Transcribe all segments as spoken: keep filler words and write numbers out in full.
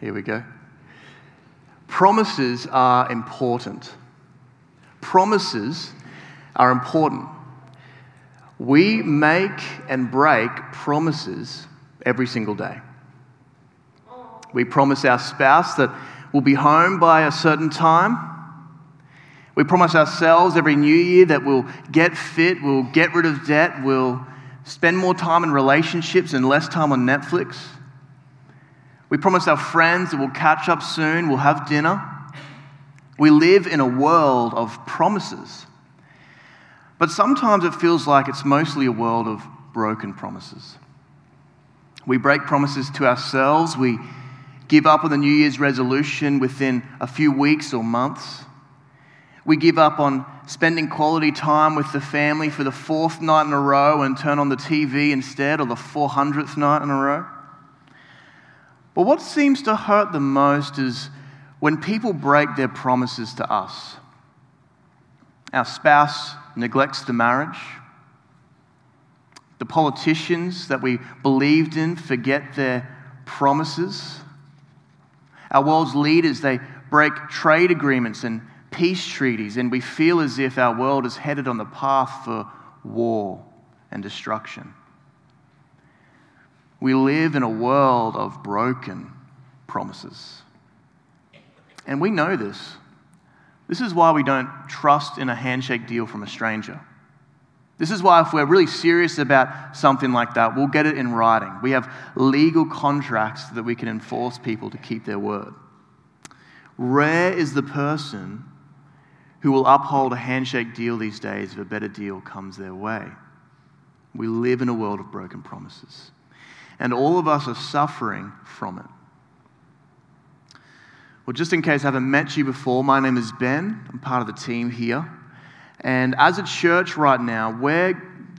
Here we go. Promises are important. Promises are important. We make and break promises every single day. We promise our spouse that we'll be home by a certain time. We promise ourselves every new year that we'll get fit, we'll get rid of debt, we'll spend more time in relationships and less time on Netflix. We promise our friends that we'll catch up soon, we'll have dinner. We live in a world of promises. But sometimes it feels like it's mostly a world of broken promises. We break promises to ourselves. We give up on the New Year's resolution within a few weeks or months. We give up on spending quality time with the family for the fourth night in a row and turn on the T V instead, or the four hundredth night in a row. But what seems to hurt the most is when people break their promises to us. Our spouse neglects the marriage. The politicians that we believed in forget their promises. Our world's leaders, they break trade agreements and peace treaties, and we feel as if our world is headed on the path for war and destruction. We live in a world of broken promises. And we know this. This is why we don't trust in a handshake deal from a stranger. This is why if we're really serious about something like that, we'll get it in writing. We have legal contracts that we can enforce people to keep their word. Rare is the person who will uphold a handshake deal these days if a better deal comes their way. We live in a world of broken promises, and all of us are suffering from it. Well, just in case I haven't met you before, my name is Ben. I'm part of the team here. And as a church right now, we're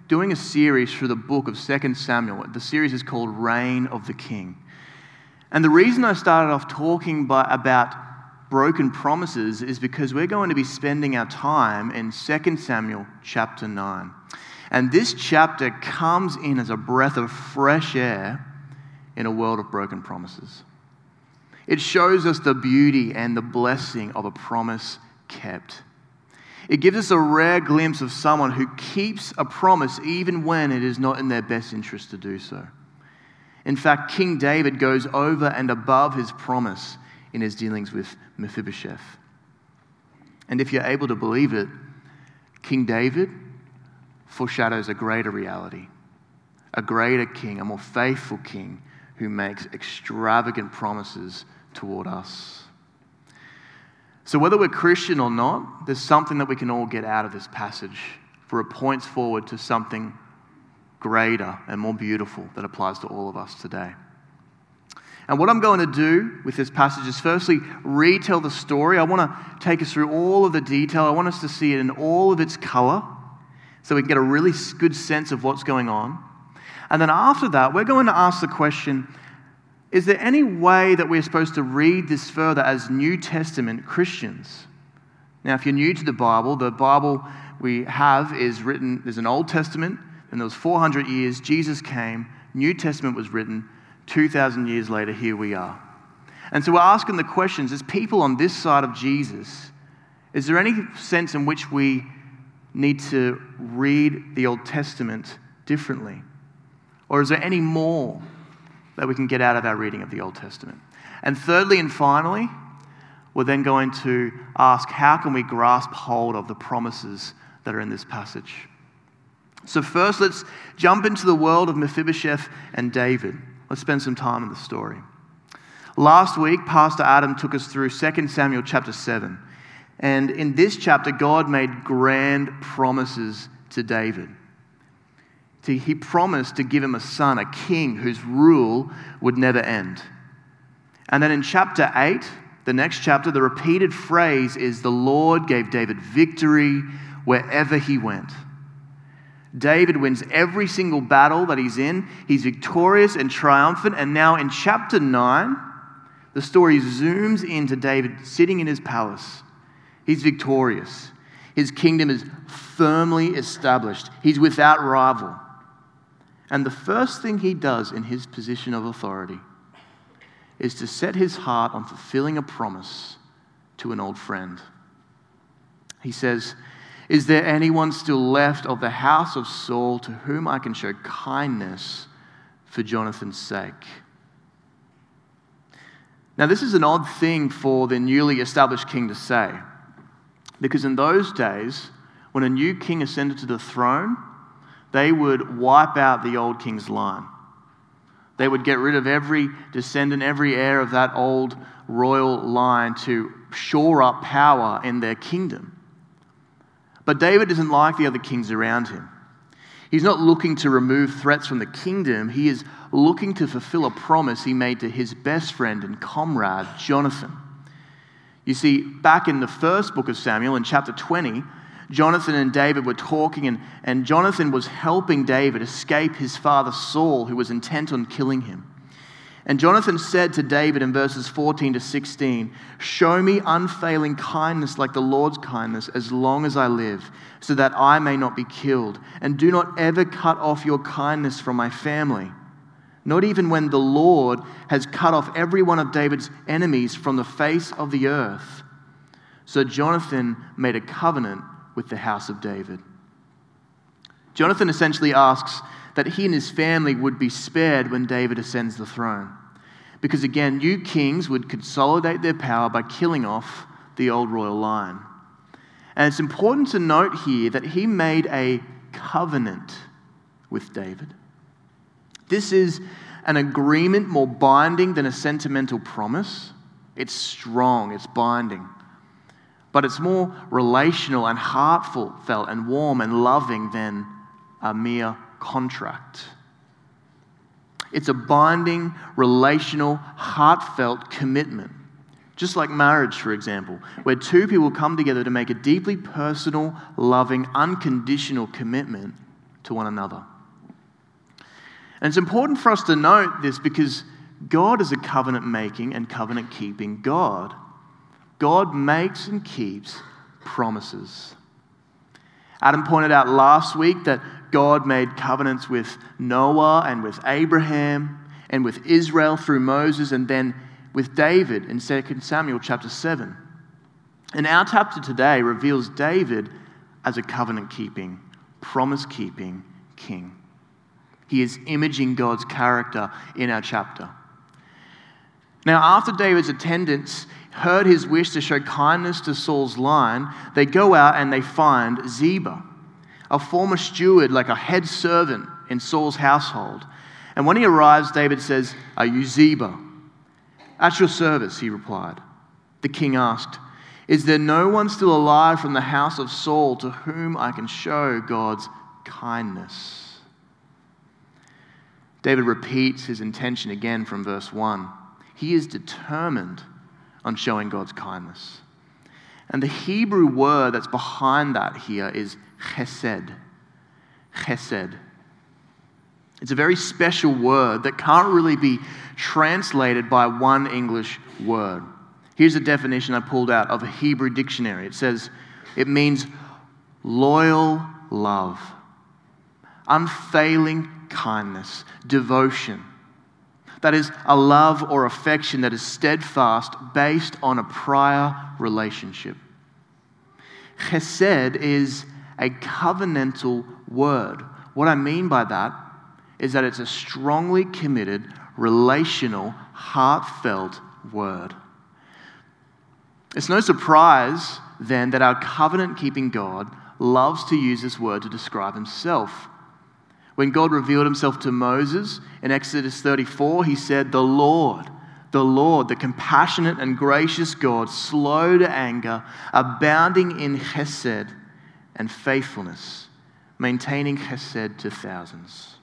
doing a series through the book of Second Samuel. The series is called Reign of the King. And the reason I started off talking by, about broken promises is because we're going to be spending our time in Second Samuel chapter nine. And this chapter comes in as a breath of fresh air in a world of broken promises. It shows us the beauty and the blessing of a promise kept. It gives us a rare glimpse of someone who keeps a promise even when it is not in their best interest to do so. In fact, King David goes over and above his promise in his dealings with Mephibosheth. And if you're able to believe it, King David foreshadows a greater reality, a greater king, a more faithful king who makes extravagant promises toward us. So whether we're Christian or not, there's something that we can all get out of this passage, for it points forward to something greater and more beautiful that applies to all of us today. And what I'm going to do with this passage is firstly retell the story. I want to take us through all of the detail. I want us to see it in all of its color so we can get a really good sense of what's going on. And then after that, we're going to ask the question, is there any way that we're supposed to read this further as New Testament Christians? Now, if you're new to the Bible, the Bible we have is written, there's an Old Testament, and there was four hundred years, Jesus came, New Testament was written, two thousand years later, here we are. And so we're asking the questions, as people on this side of Jesus, is there any sense in which we need to read the Old Testament differently? Or is there any more that we can get out of our reading of the Old Testament? And thirdly and finally, we're then going to ask, how can we grasp hold of the promises that are in this passage? So first, let's jump into the world of Mephibosheth and David. Let's spend some time in the story. Last week, Pastor Adam took us through Second Samuel chapter seven. And in this chapter, God made grand promises to David. He promised to give him a son, a king whose rule would never end. And then in chapter eight, the next chapter, the repeated phrase is, the Lord gave David victory wherever he went. David wins every single battle that he's in. He's victorious and triumphant. And now in chapter nine, the story zooms into David sitting in his palace. He's victorious. His kingdom is firmly established. He's without rival. And the first thing he does in his position of authority is to set his heart on fulfilling a promise to an old friend. He says, "Is there anyone still left of the house of Saul to whom I can show kindness for Jonathan's sake?" Now, this is an odd thing for the newly established king to say, because in those days, when a new king ascended to the throne, they would wipe out the old king's line. They would get rid of every descendant, every heir of that old royal line to shore up power in their kingdom. But David isn't like the other kings around him. He's not looking to remove threats from the kingdom. He is looking to fulfill a promise he made to his best friend and comrade, Jonathan. You see, back in the first book of Samuel, in chapter twenty, Jonathan and David were talking, and, and Jonathan was helping David escape his father Saul, who was intent on killing him. And Jonathan said to David in verses fourteen to sixteen, "Show me unfailing kindness like the Lord's kindness as long as I live, so that I may not be killed. And do not ever cut off your kindness from my family, not even when the Lord has cut off every one of David's enemies from the face of the earth." So Jonathan made a covenant with the house of David. Jonathan essentially asks that he and his family would be spared when David ascends the throne, because again, new kings would consolidate their power by killing off the old royal line. And it's important to note here that he made a covenant with David. This is an agreement more binding than a sentimental promise. It's strong, it's binding. But it's more relational and heartfelt and warm and loving than a mere contract. It's a binding, relational, heartfelt commitment. Just like marriage, for example, where two people come together to make a deeply personal, loving, unconditional commitment to one another. And it's important for us to note this because God is a covenant-making and covenant-keeping God. God makes and keeps promises. Adam pointed out last week that God made covenants with Noah and with Abraham and with Israel through Moses and then with David in Second Samuel chapter seven. And our chapter today reveals David as a covenant-keeping, promise-keeping king. He is imaging God's character in our chapter. Now, after David's attendants heard his wish to show kindness to Saul's line, they go out and they find Ziba, a former steward, like a head servant in Saul's household. And when he arrives, David says, "Are you Ziba?" "At your service," he replied. The king asked, "Is there no one still alive from the house of Saul to whom I can show God's kindness?" David repeats his intention again from verse one. He is determined on showing God's kindness. And the Hebrew word that's behind that here is chesed. Chesed. It's a very special word that can't really be translated by one English word. Here's a definition I pulled out of a Hebrew dictionary. It says, it means loyal love, unfailing kindness, devotion. That is a love or affection that is steadfast based on a prior relationship. Chesed is a covenantal word. What I mean by that is that it's a strongly committed, relational, heartfelt word. It's no surprise then that our covenant-keeping God loves to use this word to describe himself. When God revealed himself to Moses in Exodus thirty-four, he said, "The Lord, the Lord, the compassionate and gracious God, slow to anger, abounding in chesed and faithfulness, maintaining chesed to thousands."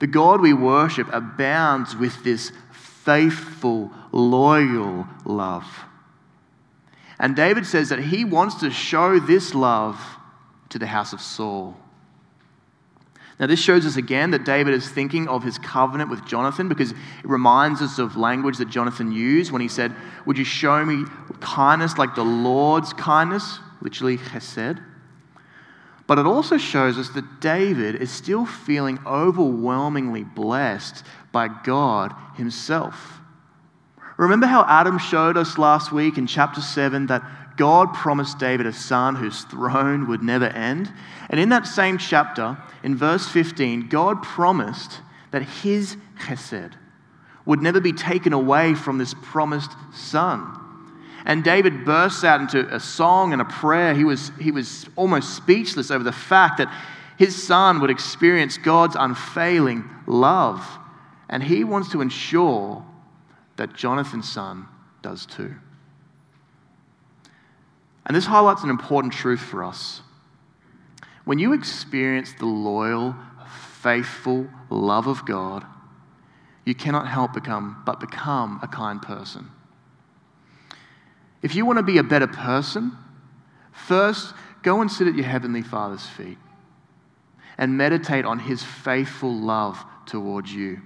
The God we worship abounds with this faithful, loyal love. And David says that he wants to show this love to the house of Saul. Now, this shows us again that David is thinking of his covenant with Jonathan, because it reminds us of language that Jonathan used when he said, "Would you show me kindness like the Lord's kindness?" Literally, chesed. But it also shows us that David is still feeling overwhelmingly blessed by God himself. Remember how Adam showed us last week in chapter seven that God promised David a son whose throne would never end? And in that same chapter, in verse fifteen, God promised that his chesed would never be taken away from this promised son. And David bursts out into a song and a prayer. He was, he was almost speechless over the fact that his son would experience God's unfailing love. And he wants to ensure that Jonathan's son does too. And this highlights an important truth for us. When you experience the loyal, faithful love of God, you cannot help become, but become a kind person. If you want to be a better person, first, go and sit at your Heavenly Father's feet and meditate on His faithful love towards you.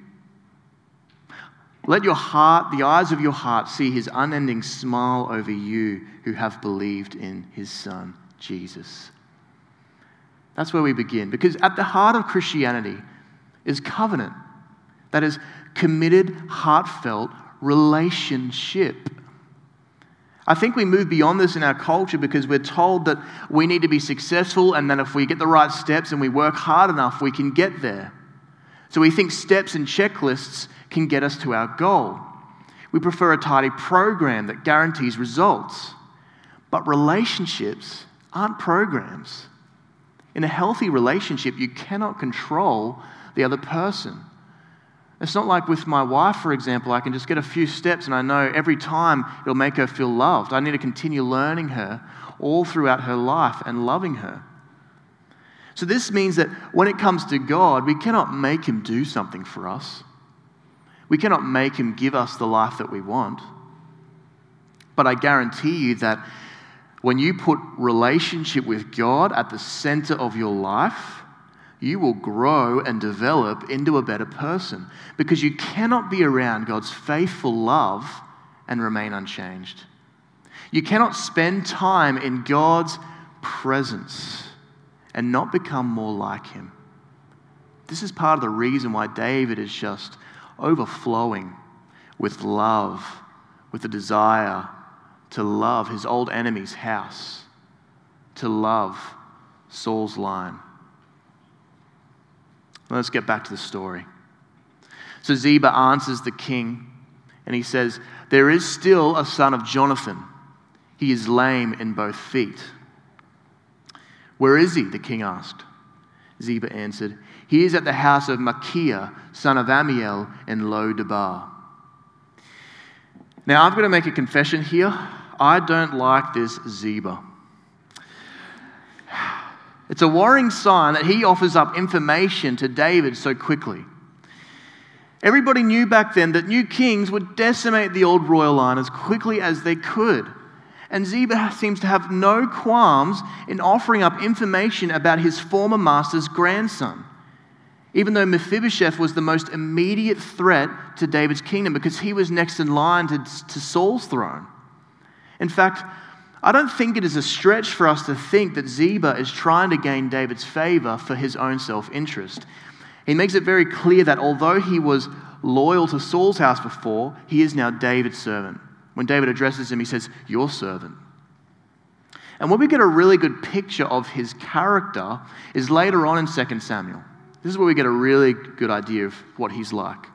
Let your heart, the eyes of your heart, see His unending smile over you who have believed in His Son, Jesus. That's where we begin, because at the heart of Christianity is covenant. That is, committed, heartfelt relationship. I think we move beyond this in our culture because we're told that we need to be successful and that if we get the right steps and we work hard enough, we can get there. So we think steps and checklists can get us to our goal. We prefer a tidy program that guarantees results. But relationships aren't programs. In a healthy relationship, you cannot control the other person. It's not like with my wife, for example, I can just get a few steps and I know every time it'll make her feel loved. I need to continue learning her all throughout her life and loving her. So this means that when it comes to God, we cannot make Him do something for us. We cannot make Him give us the life that we want. But I guarantee you that when you put relationship with God at the center of your life, you will grow and develop into a better person because you cannot be around God's faithful love and remain unchanged. You cannot spend time in God's presence and not become more like Him. This is part of the reason why David is just overflowing with love, with a desire to love his old enemy's house, to love Saul's line. Let's get back to the story. So Ziba answers the king, and he says, "There is still a son of Jonathan. He is lame in both feet." "Where is he?" the king asked. Ziba answered, "He is at the house of Makir, son of Amiel, in Lo Debar." Now, I'm going to make a confession here. I don't like this Ziba. It's a worrying sign that he offers up information to David so quickly. Everybody knew back then that new kings would decimate the old royal line as quickly as they could. And Ziba seems to have no qualms in offering up information about his former master's grandson, even though Mephibosheth was the most immediate threat to David's kingdom because he was next in line to, to Saul's throne. In fact, I don't think it is a stretch for us to think that Ziba is trying to gain David's favor for his own self-interest. He makes it very clear that although he was loyal to Saul's house before, he is now David's servant. When David addresses him, he says, "Your servant." And where we get a really good picture of his character is later on in Second Samuel. This is where we get a really good idea of what he's like.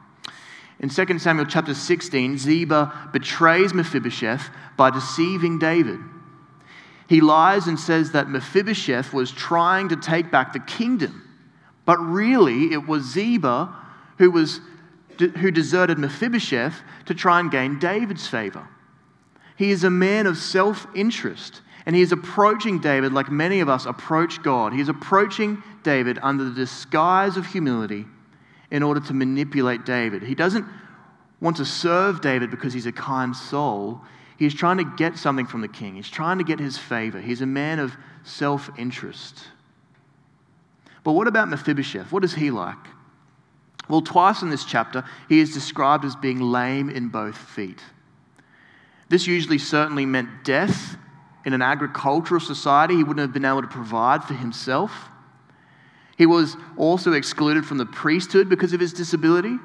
In Second Samuel chapter sixteen, Ziba betrays Mephibosheth by deceiving David. He lies and says that Mephibosheth was trying to take back the kingdom, but really it was Ziba who was who deserted Mephibosheth to try and gain David's favor. He is a man of self-interest, and he is approaching David like many of us approach God. He is approaching David under the disguise of humility in order to manipulate David. He doesn't want to serve David because he's a kind soul. He's trying to get something from the king. He's trying to get his favor. He's a man of self-interest. But what about Mephibosheth? What is he like? Well, twice in this chapter, he is described as being lame in both feet. This usually certainly meant death in an agricultural society, he wouldn't have been able to provide for himself. He was also excluded from the priesthood because of his disability.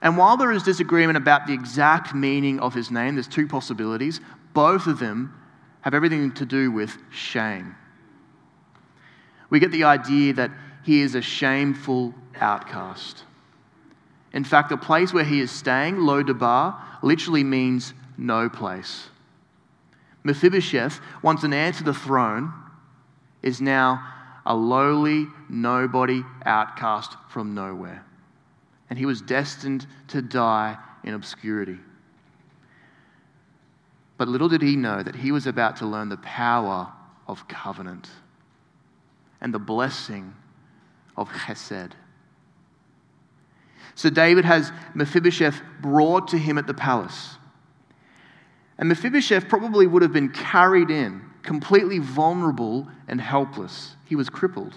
And while there is disagreement about the exact meaning of his name, there's two possibilities. Both of them have everything to do with shame. We get the idea that he is a shameful outcast. In fact, the place where he is staying, Lo Debar, literally means no place. Mephibosheth, once an heir to the throne, is now a lowly nobody outcast from nowhere. And he was destined to die in obscurity. But little did he know that he was about to learn the power of covenant and the blessing of chesed. So David has Mephibosheth brought to him at the palace. And Mephibosheth probably would have been carried in, completely vulnerable and helpless. He was crippled.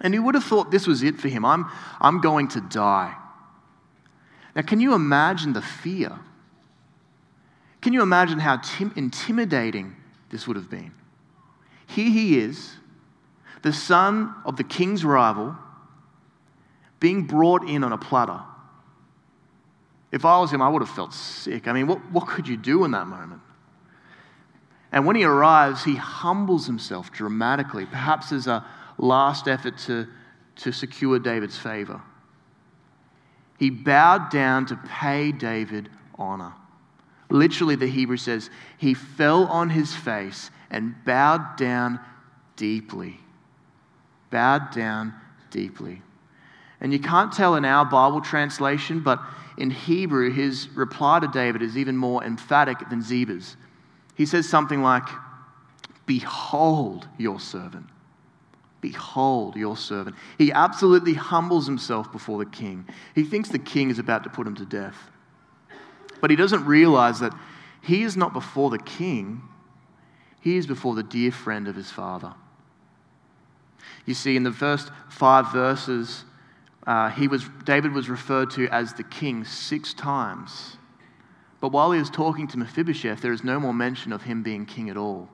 And he would have thought this was it for him. I'm, I'm going to die. Now, can you imagine the fear? Can you imagine how tim- intimidating this would have been? Here he is, the son of the king's rival, being brought in on a platter. If I was him, I would have felt sick. I mean, what, what could you do in that moment? And when he arrives, he humbles himself dramatically, perhaps as a last effort to, to secure David's favor. He bowed down to pay David honor. Literally, the Hebrew says, he fell on his face and bowed down deeply. Bowed down deeply. And you can't tell in our Bible translation, but in Hebrew, his reply to David is even more emphatic than Ziba's. He says something like, "Behold your servant. Behold your servant." He absolutely humbles himself before the king. He thinks the king is about to put him to death. But he doesn't realize that he is not before the king. He is before the dear friend of his father. You see, in the first five verses, Uh, he was David was referred to as the king six times. But while he was talking to Mephibosheth, there is no more mention of him being king at all.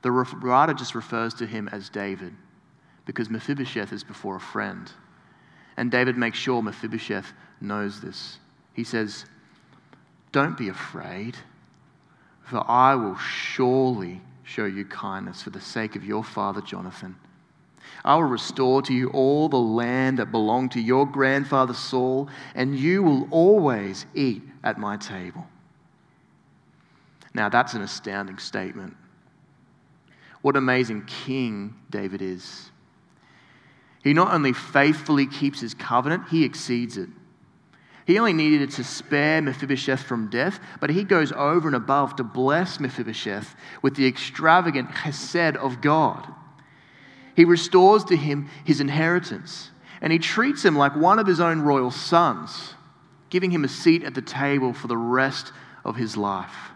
The writer just refers to him as David, because Mephibosheth is before a friend. And David makes sure Mephibosheth knows this. He says, "Don't be afraid, for I will surely show you kindness for the sake of your father Jonathan. I will restore to you all the land that belonged to your grandfather Saul, and you will always eat at my table." Now, that's an astounding statement. What an amazing king David is. He not only faithfully keeps his covenant, he exceeds it. He only needed to spare Mephibosheth from death, but he goes over and above to bless Mephibosheth with the extravagant chesed of God. He restores to him his inheritance, and he treats him like one of his own royal sons, giving him a seat at the table for the rest of his life.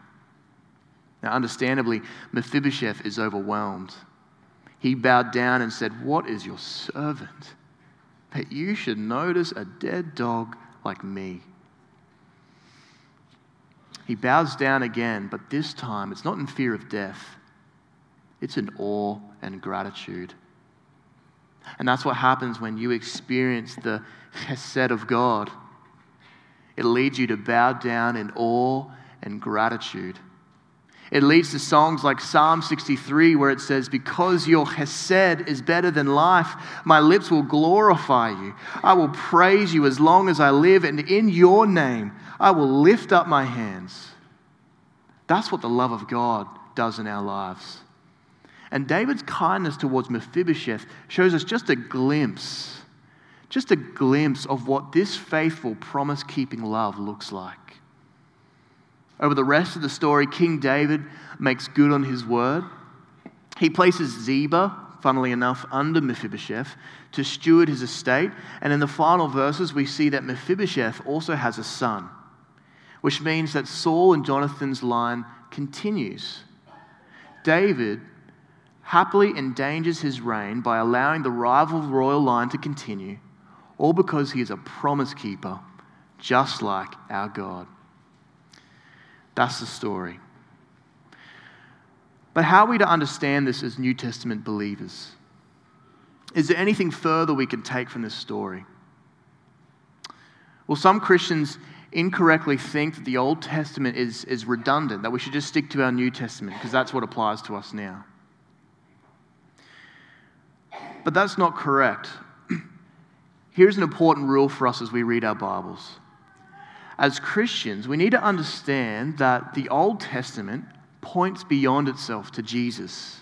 Now, understandably, Mephibosheth is overwhelmed. He bowed down and said, "What is your servant that you should notice a dead dog like me?" He bows down again, but this time it's not in fear of death. It's in awe and gratitude. And that's what happens when you experience the chesed of God. It leads you to bow down in awe and gratitude. It leads to songs like Psalm sixty-three, where it says, "Because your chesed is better than life, my lips will glorify you. I will praise you as long as I live, and in your name I will lift up my hands." That's what the love of God does in our lives. And David's kindness towards Mephibosheth shows us just a glimpse, just a glimpse of what this faithful, promise-keeping love looks like. Over the rest of the story, King David makes good on his word. He places Ziba, funnily enough, under Mephibosheth to steward his estate. And in the final verses, we see that Mephibosheth also has a son, which means that Saul and Jonathan's line continues. David happily endangers his reign by allowing the rival royal line to continue, all because he is a promise keeper, just like our God. That's the story. But how are we to understand this as New Testament believers? Is there anything further we can take from this story? Well, some Christians incorrectly think that the Old Testament is, is redundant, that we should just stick to our New Testament because that's what applies to us now. But that's not correct. Here's an important rule for us as we read our Bibles. As Christians, we need to understand that the Old Testament points beyond itself to Jesus.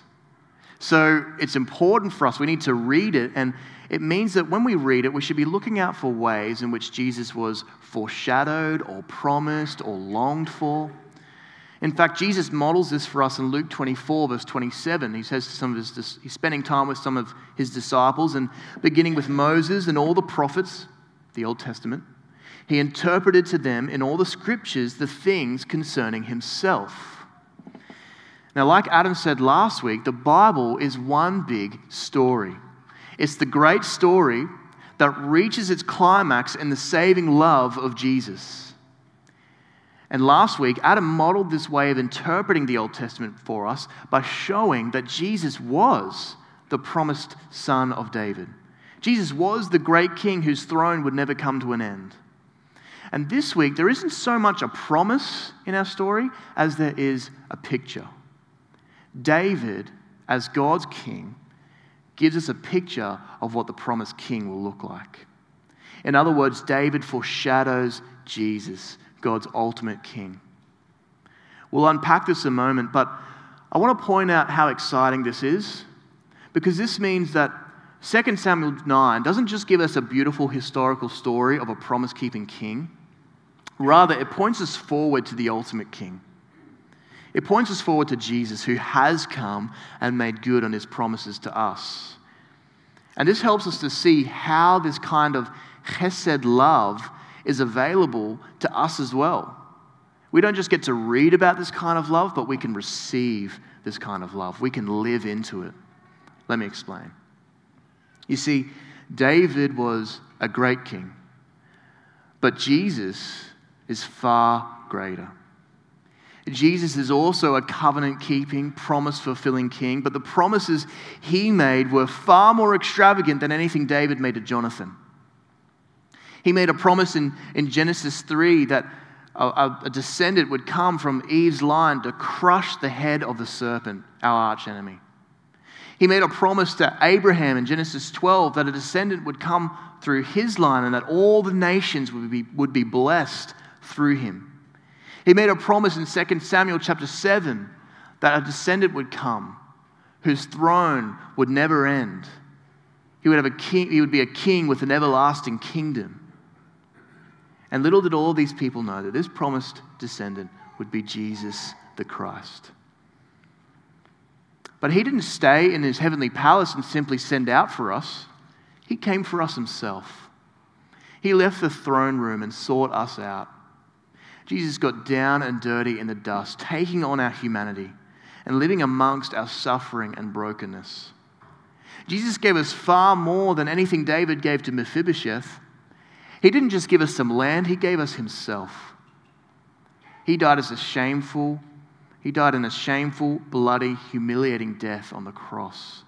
So it's important for us. We need to read it, and it means that when we read it, we should be looking out for ways in which Jesus was foreshadowed or promised or longed for. In fact, Jesus models this for us in Luke twenty-four, verse twenty-seven. He says to some of his, he's spending time with some of his disciples, and beginning with Moses and all the prophets, the Old Testament, he interpreted to them in all the scriptures the things concerning himself. Now, like Adam said last week, the Bible is one big story. It's the great story that reaches its climax in the saving love of Jesus. And last week, Adam modeled this way of interpreting the Old Testament for us by showing that Jesus was the promised son of David. Jesus was the great king whose throne would never come to an end. And this week, there isn't so much a promise in our story as there is a picture. David, as God's king, gives us a picture of what the promised king will look like. In other words, David foreshadows Jesus, God's ultimate king. We'll unpack this in a moment, but I want to point out how exciting this is, because this means that Second Samuel nine doesn't just give us a beautiful historical story of a promise-keeping king. Rather, it points us forward to the ultimate king. It points us forward to Jesus, who has come and made good on his promises to us. And this helps us to see how this kind of chesed love is available to us as well. We don't just get to read about this kind of love, but we can receive this kind of love. We can live into it. Let me explain. You see, David was a great king, but Jesus is far greater. Jesus is also a covenant-keeping, promise-fulfilling king, but the promises he made were far more extravagant than anything David made to Jonathan. He made a promise in, in Genesis three that a, a descendant would come from Eve's line to crush the head of the serpent, our archenemy. He made a promise to Abraham in Genesis twelve that a descendant would come through his line and that all the nations would be, would be blessed through him. He made a promise in Second Samuel chapter seven that a descendant would come whose throne would never end. He would have a king, he would be a king with an everlasting kingdom. And little did all these people know that this promised descendant would be Jesus the Christ. But he didn't stay in his heavenly palace and simply send out for us. He came for us himself. He left the throne room and sought us out. Jesus got down and dirty in the dust, taking on our humanity and living amongst our suffering and brokenness. Jesus gave us far more than anything David gave to Mephibosheth. He didn't just give us some land, he gave us himself. He died as a shameful, he died in a shameful, bloody, humiliating death on the cross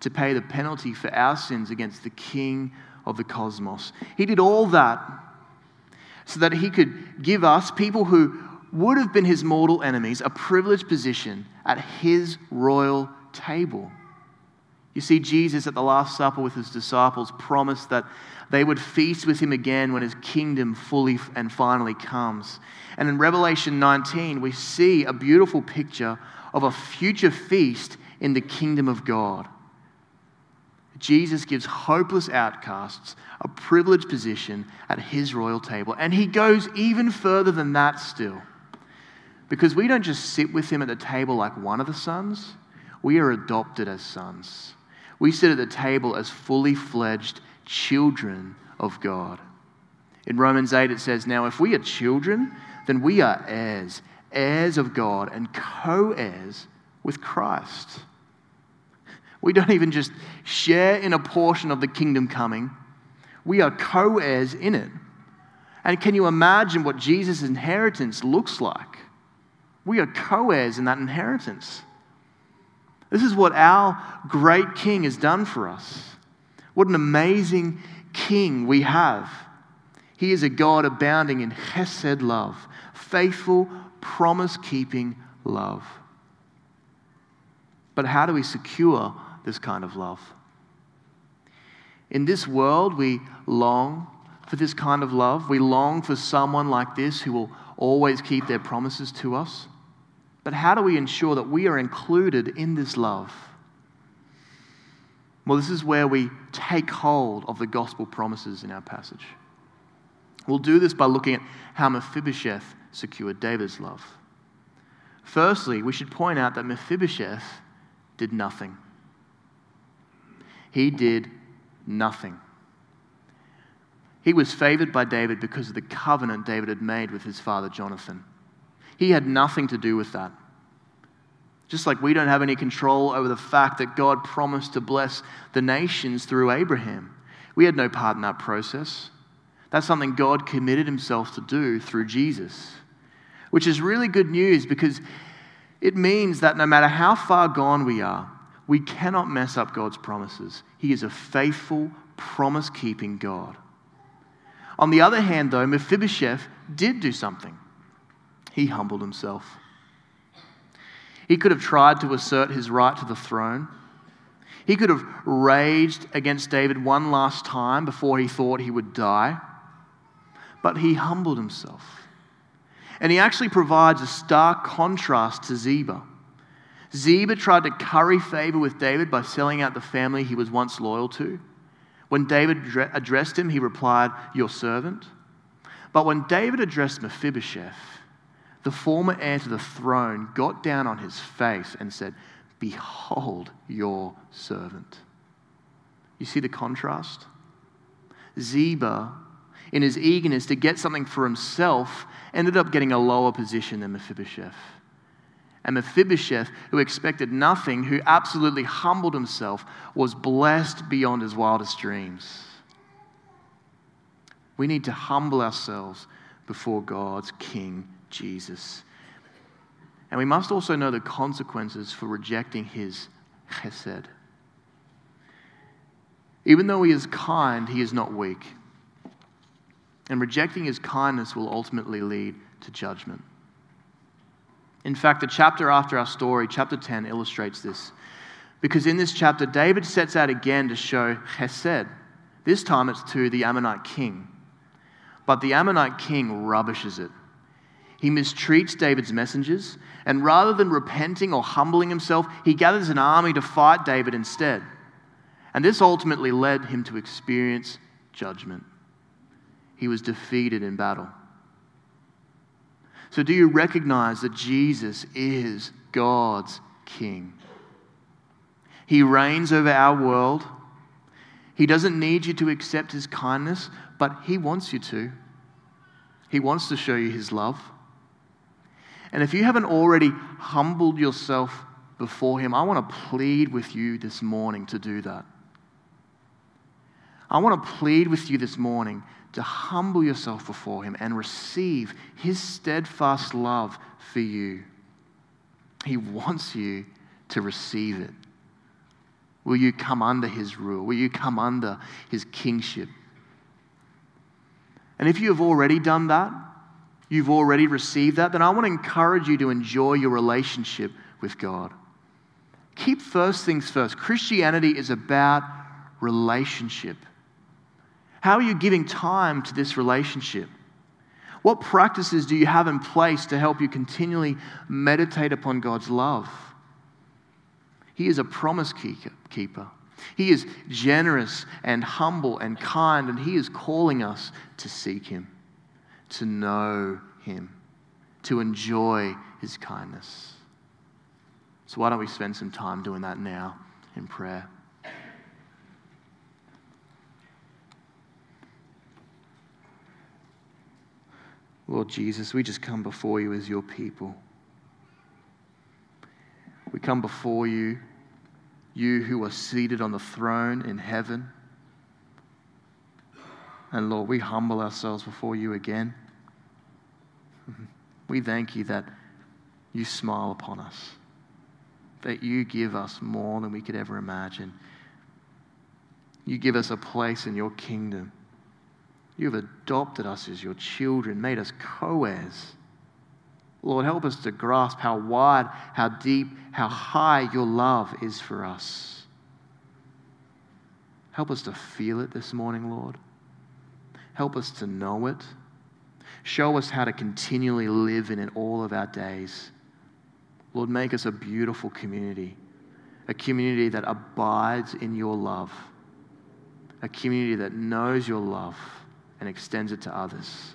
to pay the penalty for our sins against the King of the cosmos. He did all that so that he could give us, people who would have been his mortal enemies, a privileged position at his royal table. You see, Jesus at the Last Supper with his disciples promised that they would feast with him again when his kingdom fully and finally comes. And in Revelation nineteen, we see a beautiful picture of a future feast in the kingdom of God. Jesus gives hopeless outcasts a privileged position at his royal table. And he goes even further than that still. Because we don't just sit with him at the table like one of the sons. We are adopted as sons. We sit at the table as fully fledged children of God. In Romans eight it says, "Now if we are children, then we are heirs, heirs of God and co-heirs with Christ." We don't even just share in a portion of the kingdom coming. We are co-heirs in it. And can you imagine what Jesus' inheritance looks like? We are co-heirs in that inheritance. This is what our great King has done for us. What an amazing King we have. He is a God abounding in chesed love, faithful, promise-keeping love. But how do we secure this kind of love? In this world, we long for this kind of love. We long for someone like this who will always keep their promises to us. But how do we ensure that we are included in this love? Well, this is where we take hold of the gospel promises in our passage. We'll do this by looking at how Mephibosheth secured David's love. Firstly, we should point out that Mephibosheth did nothing. He did nothing. He was favored by David because of the covenant David had made with his father Jonathan. He had nothing to do with that. Just like we don't have any control over the fact that God promised to bless the nations through Abraham. We had no part in that process. That's something God committed himself to do through Jesus, which is really good news because it means that no matter how far gone we are, we cannot mess up God's promises. He is a faithful, promise-keeping God. On the other hand, though, Mephibosheth did do something. He humbled himself. He could have tried to assert his right to the throne. He could have raged against David one last time before he thought he would die. But he humbled himself. And he actually provides a stark contrast to Ziba. Ziba tried to curry favor with David by selling out the family he was once loyal to. When David addressed him, he replied, "Your servant." But when David addressed Mephibosheth, the former heir to the throne got down on his face and said, "Behold your servant." You see the contrast? Ziba, in his eagerness to get something for himself, ended up getting a lower position than Mephibosheth. And Mephibosheth, who expected nothing, who absolutely humbled himself, was blessed beyond his wildest dreams. We need to humble ourselves before God's King, Jesus. And we must also know the consequences for rejecting his chesed. Even though he is kind, he is not weak. And rejecting his kindness will ultimately lead to judgment. In fact, the chapter after our story, chapter ten, illustrates this. Because in this chapter, David sets out again to show chesed. This time it's to the Ammonite king. But the Ammonite king rubbishes it. He mistreats David's messengers, and rather than repenting or humbling himself, he gathers an army to fight David instead. And this ultimately led him to experience judgment. He was defeated in battle. So do you recognize that Jesus is God's King? He reigns over our world. He doesn't need you to accept his kindness, but he wants you to. He wants to show you his love. And if you haven't already humbled yourself before him, I want to plead with you this morning to do that. I want to plead with you this morning to humble yourself before him and receive his steadfast love for you. He wants you to receive it. Will you come under his rule? Will you come under his kingship? And if you have already done that, you've already received that, then I want to encourage you to enjoy your relationship with God. Keep first things first. Christianity is about relationship. How are you giving time to this relationship? What practices do you have in place to help you continually meditate upon God's love? He is a promise keeper. He is generous and humble and kind, and he is calling us to seek him, to know him, to enjoy his kindness. So why don't we spend some time doing that now in prayer? Lord Jesus, we just come before you as your people. We come before you, you who are seated on the throne in heaven. And Lord, we humble ourselves before you again. We thank you that you smile upon us. that you give us more than we could ever imagine. You give us a place in your kingdom. You have adopted us as your children, made us co-heirs. Lord, help us to grasp how wide, how deep, how high your love is for us. Help us to feel it this morning, Lord. Help us to know it. Show us how to continually live in it all of our days. Lord, make us a beautiful community, a community that abides in your love, a community that knows your love and extends it to others.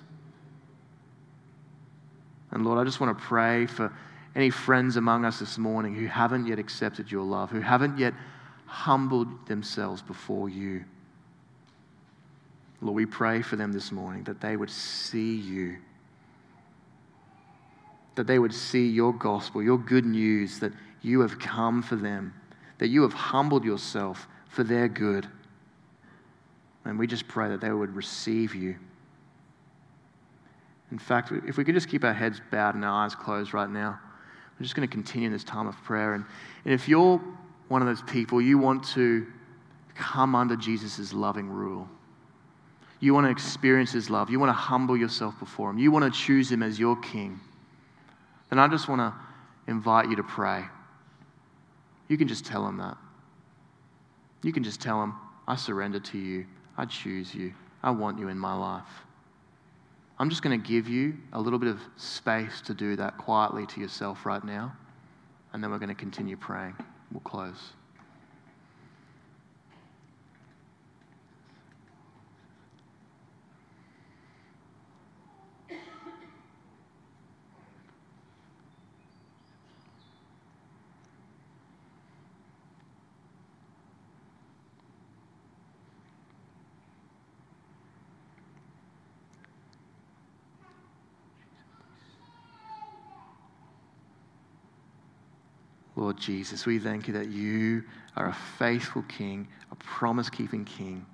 And Lord, I just want to pray for any friends among us this morning who haven't yet accepted your love, who haven't yet humbled themselves before you. Lord, we pray for them this morning that they would see you, that they would see your gospel, your good news, that you have come for them, that you have humbled yourself for their good. And we just pray that they would receive you. In fact, if we could just keep our heads bowed and our eyes closed right now, we're just going to continue this time of prayer. And, and if you're one of those people, you want to come under Jesus' loving rule. You want to experience his love. You want to humble yourself before him. You want to choose him as your king. Then I just want to invite you to pray. You can just tell him that. You can just tell him, I surrender to you. I choose you. I want you in my life. I'm just going to give you a little bit of space to do that quietly to yourself right now, and then we're going to continue praying. We'll close. Lord Jesus, we thank you that you are a faithful king, a promise-keeping king,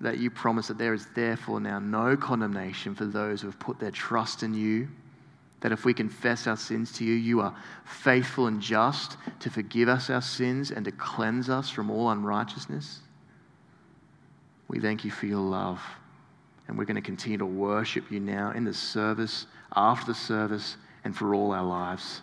that you promise that there is therefore now no condemnation for those who have put their trust in you, that if we confess our sins to you, you are faithful and just to forgive us our sins and to cleanse us from all unrighteousness. We thank you for your love, and we're going to continue to worship you now in the service, after the service, and for all our lives.